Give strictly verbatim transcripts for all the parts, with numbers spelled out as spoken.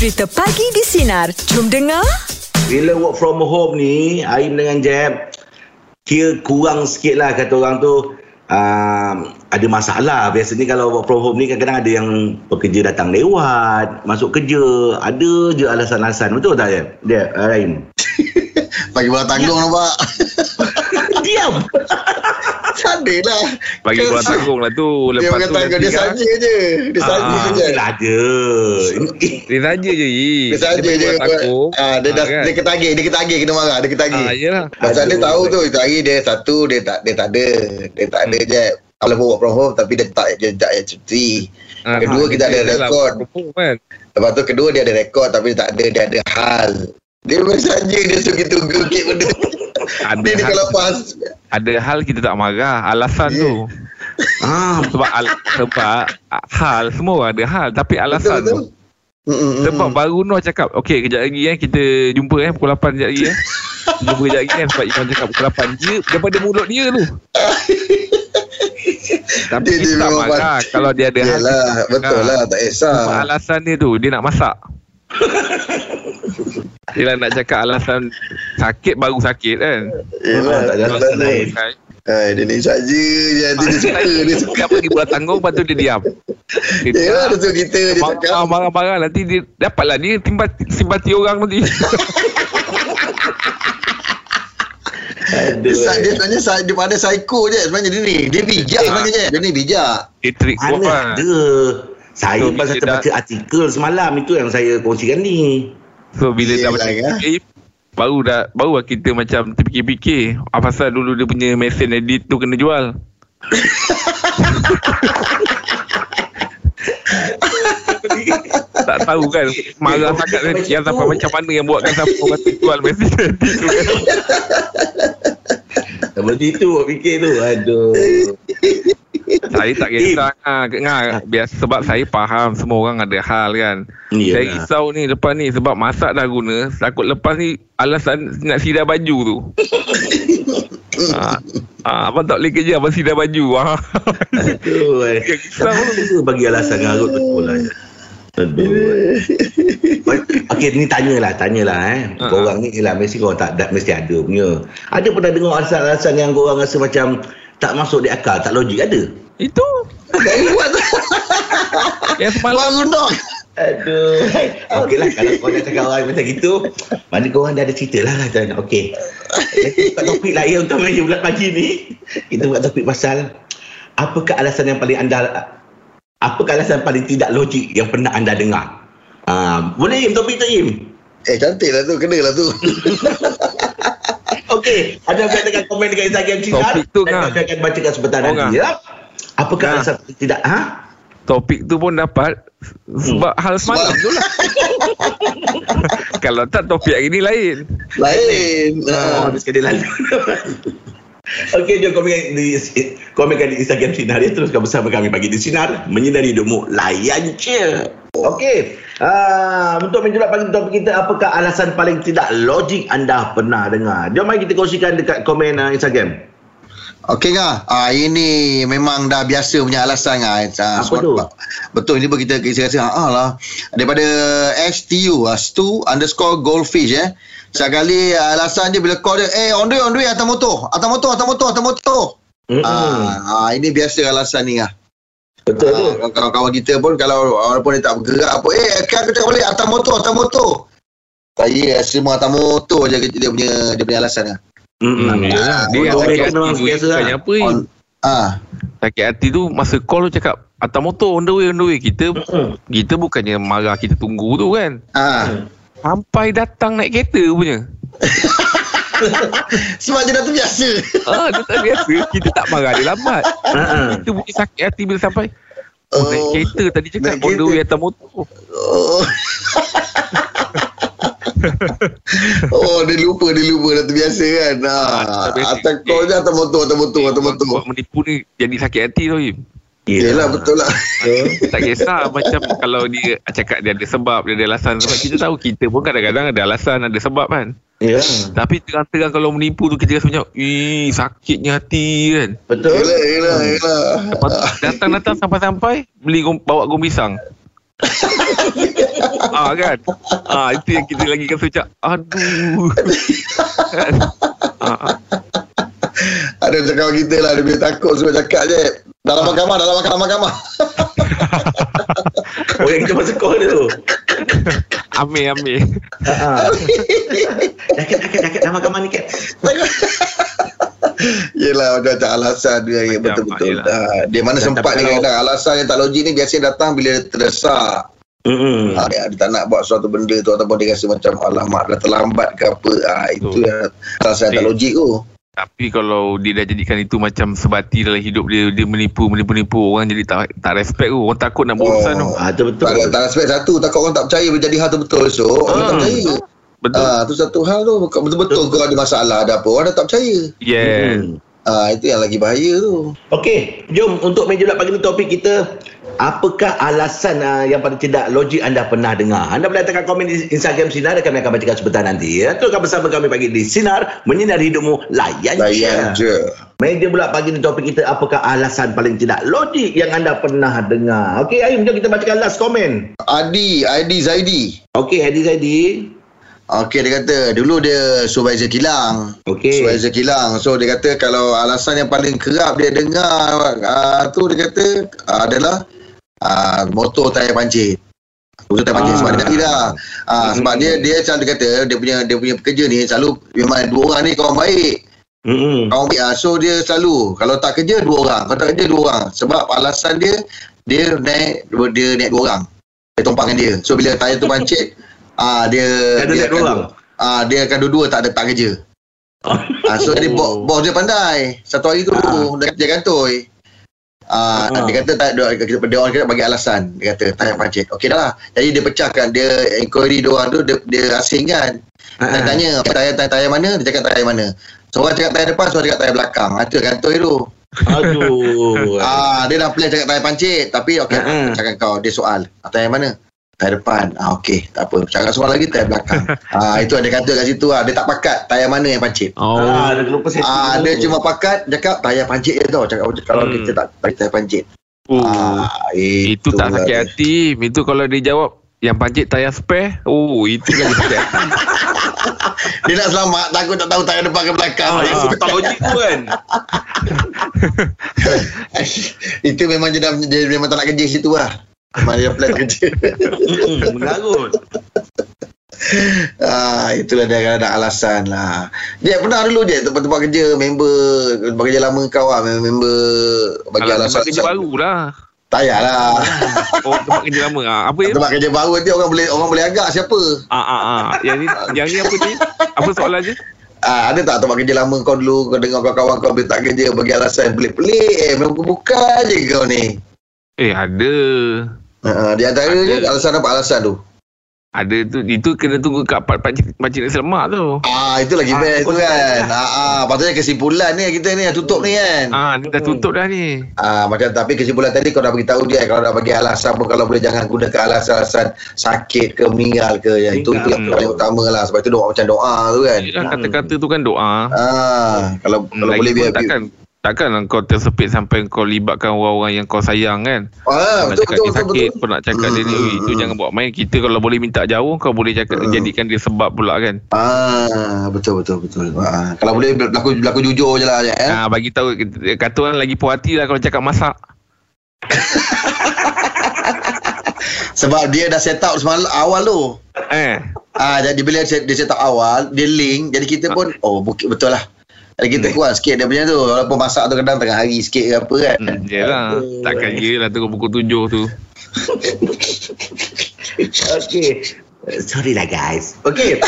Cerita Pagi di Sinar. Jom dengar. Bila work from home ni, Aim dengan Jeb kira kurang sikit lah kata orang tu. Uh, ada masalah. Biasanya kalau work from home ni kadang-kadang ada yang pekerja datang lewat, masuk kerja, ada je alasan-alasan. Betul tak Jeb? Dia Aim. Bagi buat tanggung lah pak. Diam. Sandai lah. Bagi kurang tanggung lah tu. Lepas dia tu dia, dia saja je. Dia saja je. Dia saja. Dia saja je. Dia saja je. Dia ketagih. Dia ketagih kena marah. Dia ketagih. Pasal dia tahu tu. Itu hari dia satu. Dia tak dia tak ada. Dia tak ada je. Kalau work from home tapi dia tak dia tak cuti. Kedua kita ada rekod. Lepas tu kedua dia ada rekod tapi tak ada. Dia ada hal. Dia saja dia suka tunggu-tunggu benda. Ada hal, lepas. Ada hal kita tak marah. Alasan yeah. tu ah, sebab, al, sebab hal semua orang ada hal. Tapi alasan betul, betul. tu Mm-mm. Sebab baru Noh cakap okey kejap lagi eh, kita jumpa eh pukul lapan kejap lagi eh. Jumpa kejap lagi eh, sebab Iman cakap pukul lapan je daripada mulut dia tu. Tapi dia, dia tak marah baca. Kalau dia ada hal lah, betul lah tak kisah. Alasan dia tu dia nak masak. Yelah nak cakap alasan sakit baru sakit kan. Yelah tak ada alasan lain. Hai, dia ni saja je. Nanti dia suka Dia suka pergi buat tanggung. Lepas tu dia diam. Yelah dia suka kita. Dia cakap barang-barang nanti dia dapatlah dia simpati, simpati orang nanti. Dia sebenarnya dia pada psycho je sebenarnya dia ni. Dia bijak sebenarnya. Dia ni bijak. Dia trik kuat lah. Saya pasal terbaca dah artikel semalam. Itu yang saya kongsikan ni. So bila yelah, dah macam ya. fikir, baru dah baru lah kita macam terfikir-fikir. Apa pasal dulu dia punya mesin edit tu kena jual. Tak tahu kan. Marah sangat kan. Yang sampai macam mana yang buatkan siapa kata jual mesin edit tu kan. Seperti tu buat fikir tu. Aduh. Saya tak kisah ha, ha, biasa, sebab saya faham semua orang ada hal kan. Yelah. Saya risau ni lepas ni sebab masak dah guna. Takut lepas ni alasan nak sidai baju tu. ha, ha, abang tak boleh kerja, abang sidai baju. Aduh. Saya risau tu. Bagi alasan garut betul lah. Aduh. Okey ni tanyalah, tanyalah eh. Ha. Korang ni ialah mesti korang tak, tak mesti ada punya. Ada pernah dengar alasan-alasan yang korang rasa macam tak masuk di akal, tak logik ada? Itu dari buat yang semalam tu. Aduh. Okey lah kalau kau nak cakap orang macam gitu, mana korang dah ada cerita lah. Okey. Kita buat topik lah ya untuk meja bulat pagi ni. Kita buat topik pasal apakah alasan yang paling anda, apakah alasan paling tidak logik yang pernah anda dengar. Uh, boleh Im, topik tu Im? Eh cantik lah tu, kena lah tu. Okey, ada yang akan komen dekat Instagram Sinar. Topik tu kan. Saya akan bacakan sebentar oh, nanti. Ya. Apakah nah. alasan tidak? Ha? Topik tu pun dapat sebab hmm. hal semalam tu lah. Kalau tak topik hari ni lain. Lain. Ha, habis kena lalu. Okey, jom komen di komenkan di Instagram Sinar ya. Teruskan bersama kami pagi di Sinar, menyinari hidupmu layan je. Okey, uh, untuk menjawab paling topik kita, apakah alasan paling tidak logik anda pernah dengar? Jom mari kita kongsikan dekat komen uh, Instagram. Okey kah? Ah, ini memang dah biasa punya alasan ah. Apa sport, tu? Betul ini pun kita rasa ha lah daripada S T U, uh, Stu underscore Goldfish eh. Sekali alasan dia bila call dia, eh on the way on the way atas motor, atas motor, atas motor, atas motor. Mm-hmm. Ah, ah, ini biasa alasan ni ah. Betul tu. Ha, kawan-kawan kita pun kalau orang pun dia tak bergerak apa, eh aku tak boleh atas motor, atas motor. Saya semua atas motor je dia punya dia punya alasan. Hmm. Ha, dia sakit hati biasanya apa? Ah. Sakit hati tu masa call tu cakap atas motor on the way on the way kita mm-hmm. kita bukannya marah kita tunggu tu kan. Ha. Sampai datang naik kereta punya. Sebab dia dah terbiasa. Ah, dia tak biasa. Kita tak marah dia lambat. Uh-huh. Kita punya sakit hati bila sampai oh, naik kereta tadi cakap on the way atas motor. Oh. Oh dia lupa Dia lupa dah terbiasa kan ah, atas kau je atas motor Atas motor Atas motor menipu ni jadi sakit hati tu. Yeah. Yelah betul lah. Tak kisah macam kalau dia cakap dia ada sebab, dia ada alasan. Sebab kita tahu kita pun kadang-kadang ada alasan, ada sebab kan. Yeah. Tapi terang-terang kalau menipu tu kita rasa macam ih sakitnya hati kan. Betul. Yelah yelah yelah. Lepas datang-datang sampai-sampai beli bawa gom pisang. Ah kan. Ah itu yang kita lagi kan sucak. Aduh. Ah. Ada cakap kita lah, dia takut sebab cakap je. Dalam mahkamah, dalam mahkamah, mahkamah. Oh yang kita masuk sekolah tu. Amir, Amir. Ha. Dekat dekat dekat dalam mahkamah ni kan. Yelah macam-macam alasan dia yang betul-betul ha, dia mana sempat ni kadang-kadang alasan yang tak logik ni biasanya datang bila terdesak. Mm-hmm. Ha, dia tak nak buat suatu benda tu ataupun dia rasa macam alamak dah terlambat ke apa. Ha, itu yang alasan tak logik tu. Tapi kalau dia dah jadikan itu macam sebati dalam hidup dia, dia menipu, menipu-menipu orang jadi tak tak respect tu. Orang takut nak berurusan tu. Oh, ha, tu betul. Tak, tak respect satu, takut orang tak percaya boleh jadi hal tu betul esok. Ha, orang tak percaya. Betul. Ah ha, tu satu hal tu betul-betul kau ada masalah ada apa orang tak percaya. Yes. Hmm. Ah ha, itu yang lagi bahaya tu. Okey, jom untuk meja bulat pagi ni topik kita apakah alasan uh, yang paling tidak logik anda pernah dengar? Anda boleh letakkan komen di Instagram Sinar dan kami akan bacakan sebentar nanti. Ya. Teruskan bersama kami pagi di Sinar menyinari hidupmu, layan, layan je. je. Meja bulat pagi ni topik kita apakah alasan paling tidak logik yang anda pernah dengar? Okey, Aim, jom kita bacakan last komen. Adi, Adi Zaidi. Okey, Adi Zaidi. Okey, dia kata dulu dia supervisor kilang. Okey. Supervisor kilang. So dia kata kalau alasan yang paling kerap dia dengar uh, tu dia kata uh, adalah Uh, motor tayar pancit. Motor tayar pancit ah. sebab dia tak kira. Uh, mm-hmm. Sebab dia dia macam dia kata dia punya dia punya pekerja ni selalu memang dua orang ni kawan baik. Mm-hmm. Kawan baik. Uh, so dia selalu kalau tak kerja dua orang, kalau tak kerja dua orang sebab alasan dia dia naik dia naik dua orang. Dia tumpangkan dia. So bila tayar tu pancit, ah uh, dia dia, dia akan dua, uh, dia akan dua-dua tak ada tak kerja. Ah uh, so jadi bos, bos dia pandai. Satu hari tu ah. dia kerja kantoi. Uh, uh-huh. Dia kata tak, dia orang kena bagi alasan. Dia kata tayar pancit. Okey dah lah. Jadi dia pecahkan. Dia inquiry dia orang tu. Dia, dia asingkan. uh-huh. Dia tanya tayar-tayar mana. Dia cakap tayar mana. Seorang cakap tayar depan, seorang cakap tayar belakang. Itu kantoi tu. Aduh. uh, Dia dah plan cakap tayar pancit. Tapi okey, uh-huh. cakap kau. Dia soal tayar mana? Tayar depan. ah, Okey tak apa. Cakap soal lagi tayar belakang. ah, Itu dia kata kat situ lah. Dia tak pakat tayar mana yang pancit. oh. ah, Dia, ah, dia cuma pakat cakap tayar pancit je tau. Cakap kalau hmm. kita tak tayar pancit. oh. ah, Itu, itu tak sakit hati. Itu kalau dia jawab yang pancit tayar spare. Oh itu kan dia sakit hati. Dia nak selamat. Takut tak tahu tayar depan ke belakang. ah, Itu tak logik tu kan. Itu memang dia, dah, dia memang tak nak kerja situ lah. Maria plan kerja. Mengarut. Ah, itulah dia ada alasan lah. Dia pernah dulu je tempat-tempat kerja member tempat kerja lama kau ah member bagi Alah, alasan. Tempat kerja barulah. Tak payahlah. Oh, tempat kerja lama ah. Apa dia? Tempat kerja baru nanti orang boleh orang boleh agak siapa. Ah ah ah. Yang ni yang ni apa ni? Apa soalan je? Ah, ada tak tempat kerja lama kau dulu kau dengar kawan-kawan kau tak kerja bagi alasan pelik-pelik eh memang bukan je kau ni. Eh ada. Uh, di antara ada. Ni alasan apa alasan tu? Ada tu itu kena tunggu kat pakcik pakcik nasi lemak tu. Ah itu lagi ah, best tu kan. Ha ah, ah patutnya kesimpulan ni kita ni dah tutup ni kan. Ah ni dah tutup dah ni. Ah macam tapi kesimpulan tadi kau dah beritahu dia kalau nak bagi alasan pun kalau boleh jangan gunakan alasan-alasan sakit ke meninggal ke ya, itu, itu yang paling utama lah sebab itu doa macam doa tu kan. Yalah, kata-kata tu kan doa. Ah kalau kalau boleh biar takkan Takkan kau tersepit sampai kau libatkan orang-orang yang kau sayang kan. ah, Nak betul, cakap betul, dia sakit betul, betul. Kau nak cakap hmm, dia ni hmm, itu hmm. jangan buat main. Kita kalau boleh minta jauh kau boleh cakap, hmm. jadikan dia sebab pula kan. ah, Betul betul betul. ah, Kalau boleh berlaku, berlaku jujur je lah eh? ah, Bagi tahu kata orang lagi puas hati lah kalau cakap masak. Sebab dia dah set up semalam awal tu. eh. ah, Jadi bila dia set up awal dia link. Jadi kita pun ah. oh betul lah. Kita kuat sikit dia punya tu. Walaupun masak tu kadang tengah hari sikit ke apa kan. hmm, Yelah oh. Takkan kira lah tu pukul tujuh tu. Okey, sorry lah guys. Okey.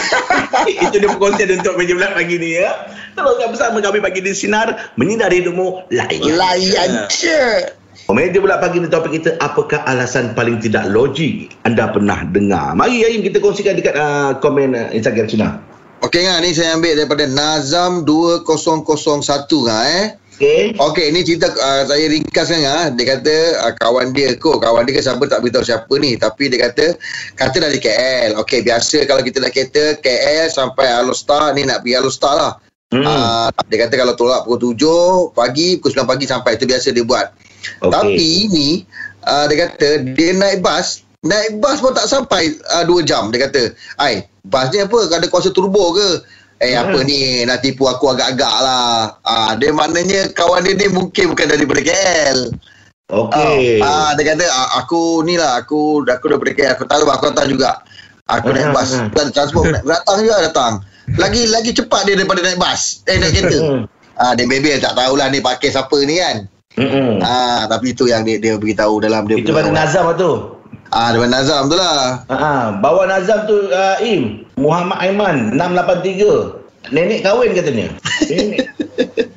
Itu dia perkongsian untuk meja bulat pagi ni ya. Teruskan bersama kami pagi di Sinar menyinari hidupmu, layan, layan je. Meja bulat pagi ni topik kita apakah alasan paling tidak logik anda pernah dengar. Mari Aim kita kongsikan dekat uh, komen uh, Instagram Sinar. Okey kan, ni saya ambil daripada Nazam dua ribu satu kan eh. Okey. Okey, ni cerita uh, saya ringkaskan ah. Dia kata uh, kawan dia kot, kawan dia ke siapa tak beritahu siapa ni, tapi dia kata kata dari K L. Okey, biasa kalau kita nak kereta K L sampai Alostar ni nak pergi Alostar lah. Hmm. Uh, dia kata kalau tolak pukul tujuh pagi, pukul sembilan pagi sampai, itu biasa dia buat. Okay. Tapi ni uh, dia kata dia naik bas Naik bas pun tak sampai uh, dua jam. Dia kata, "Ai, bas ni apa? Ada kuasa turbo ke?" Eh hmm. apa ni, nak tipu aku agak-agak lah. Ah, dia maknanya kawan dia ni mungkin bukan daripada K L. Okey. Ah, dia kata, "Aku ni lah, aku, aku daripada K L. Aku tahu, aku datang juga. Aku naik bas, dan transport naik, datang juga datang. Lagi lagi cepat dia daripada naik bas, eh naik kereta." Ah, dia bebel, tak tahulah ni pakai siapa ni kan. Mm-mm. Ah, tapi itu yang dia, dia beritahu dalam dia. Itu daripada Nazam lah tu. Ah, daripada Nazam tu lah. Ah, bawa Nazam tu uh, Im Muhammad Aiman enam lapan tiga. Nenek kahwin katanya.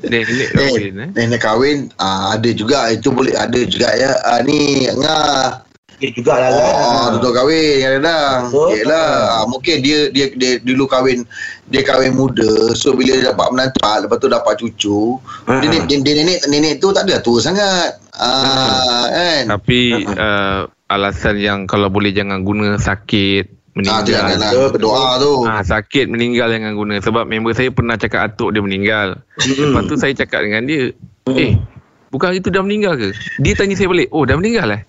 Nenek. Nenek kahwin. Eh, eh. Nenek kahwin. Ah, ada juga itu boleh ada juga ya. Ah, ni ngah. Dia juga lah. Oh, tuan kahwin kadang-kadang. Yalah, mungkin dia, dia dia dulu kahwin, dia kahwin muda. So bila dia dapat menantu, lepas tu dapat cucu, ha. dia, dia, dia nenek nenek tu tak ada tua sangat. Ha. Ha, kan. Tapi ha. uh, alasan yang kalau boleh jangan guna sakit meninggal. Ha, tu berdoa tu. Ah, sakit meninggal jangan guna, sebab member saya pernah cakap atuk dia meninggal. Lepas tu saya cakap dengan dia, "Eh, bukan hari tu dah meninggal ke?" Dia tanya saya balik, "Oh, dah meninggal lah."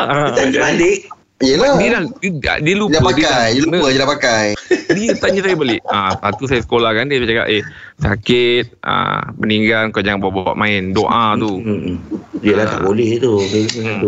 Dia tanya balik. Yelah. Dia, dah, dia, dia lupa. Dia pakai. Dia, dia lupa je dah pakai. Dia tanya saya balik. Ah, lepas tu saya sekolah kan. Dia cakap, "Eh, sakit. Ah, meninggal kau jangan bawa-bawa main. Doa tu." Yelah, tak boleh tu.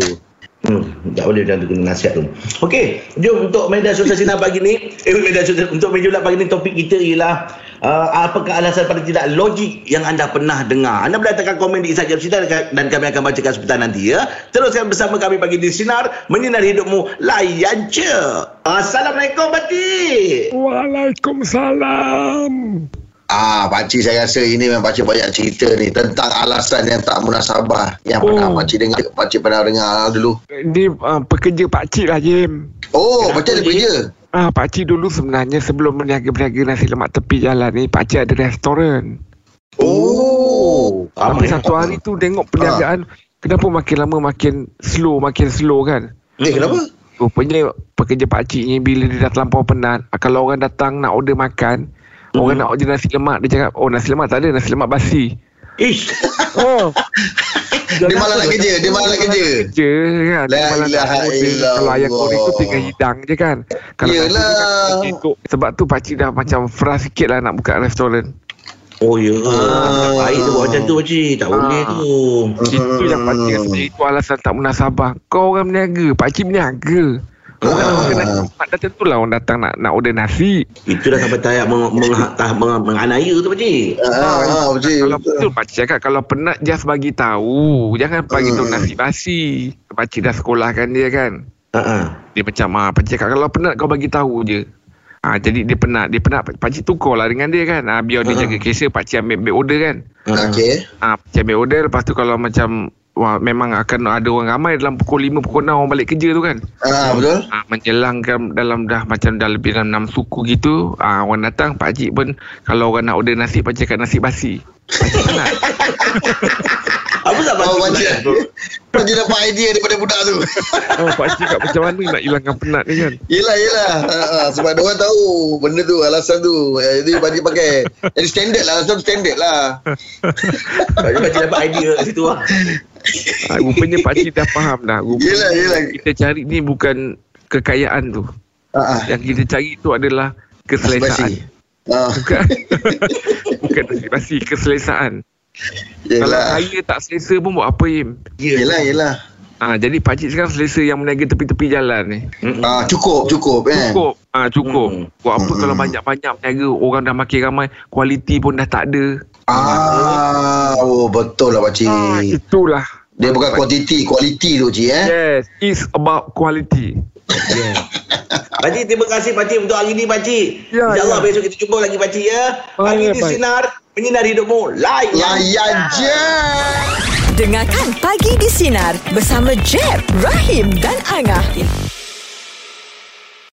tu. Hmm, tak boleh macam tu, kena nasihat tu. Okey, jom untuk media sosial sinar pagi ni. Eh, media sosial untuk meja bulat pagi ni, topik kita ialah uh, apakah alasan paling tidak logik yang anda pernah dengar. Anda boleh letakkan komen di Instagram Sinar dan kami akan bacakan sebentar nanti ya. Teruskan bersama kami pagi di Sinar, menyinari hidupmu. Layan je. Assalamualaikum, Batik. Waalaikumsalam. Ah, pakcik saya rasa ini memang pakcik banyak cerita ni tentang alasan yang tak munasabah yang oh. pernah pakcik dengar, pakcik pernah dengar dulu. Ini uh, pekerja pakcik lah, Jim. Oh, macam dia pekerja? Ah, pakcik dulu sebenarnya sebelum berniaga-berniaga nasi lemak tepi jalan ni, pakcik ada restoran. Oh. Tapi satu hari tu tengok perniagaan, ha. kenapa makin lama makin slow, makin slow kan? Eh, kenapa? Rupanya pekerja pakcik ni bila dia dah terlampau penat, kalau orang datang nak order makan, orang hmm. nak order nasi lemak, dia cakap, "Oh, nasi lemak tak ada, nasi lemak basi." Ish. Oh. Dia malah nak kerja, dia malah nak kerja. Kerja kan. Dia malah nak kerja. Kalau ayam goreng tu tinggal hidang je kan. Kalau yelah. Kan, sebab tu pakcik dah macam frust sikit lah nak buka restoran. Oh ya. Ah, baik tu buat macam tu pakcik. Tak boleh ah. tu. Itu yang pakcik kata, itu alasan tak munasabah. Kau orang berniaga, pakcik berniaga. Orang kena tempat dah tentulah orang datang nak nak order nasi. Itu dah sampai tayak meng, meng, meng, menganaya tu pakcik. Ah, ah, pakcik. Kalau betul pakcik cakap, kalau penat just bagi tahu, jangan bagi tahu uh. nasi basi. Pakcik dah sekolahkan dia kan. Uh-uh. Dia macam ah, pakcik cakap kalau penat kau bagi tahu je. Ah, jadi dia penat, dia penat pakcik tukarlah dengan dia kan. Ah, biar uh-huh. dia jaga kesel, pakcik ambil, ambil order kan. Uh-huh. Okey. Ah, pakcik ambil order, lepas tu kalau macam wah, memang akan ada orang ramai dalam pukul lima, pukul enam orang balik kerja tu kan. Ah, betul. Ah, menjelangkan dalam dah macam dah lebih dalam enam suku gitu. Ah, orang datang, pakcik pun kalau orang nak order nasi, pakcik kat nasi basi. Pakcik nak. Apa tak pakcik? Oh, pakcik. Pakcik dapat idea daripada budak tu. Oh, pakcik kat macam mana nak hilangkan penat ni kan. Yelah, yelah. Ha, sebab orang tahu benda tu, alasan tu. Jadi pakcik pakai. Jadi standard lah, alasan standard lah. Pakcik dapat idea kat situ lah. Ha, rupanya pakcik dah faham dah. Yelah, yelah. Kita cari ni bukan kekayaan tu. Uh-huh. Yang kita cari tu adalah keselesaan. Uh. Bukan bukan nasi keselesaan. Yelah. Kalau saya tak selesa pun buat apa, Im? Yelah, yelah. Ha, jadi pakcik sekarang selesa yang meniaga tepi-tepi jalan ni. Ah, cukup, cukup kan? Cukup. Ah, cukup. Hmm. Buat apa hmm. kalau banyak-banyak meniaga, orang dah makin ramai, kualiti pun dah tak ada. Ah, oh, betul lah pakcik. Ah, itulah. Dia bukan kuantiti, kualiti tu pakcik eh? Yes, it's about quality. Yeah. Pakcik, terima kasih pakcik untuk hari ni pakcik. Ya, InsyaAllah ya. Besok kita jumpa lagi pakcik ya. Oh, hari ya, ni Sinar menyinari hidupmu. Layan, Layan je. Dengarkan Pagi di Sinar bersama Jeb, Rahim dan Angah.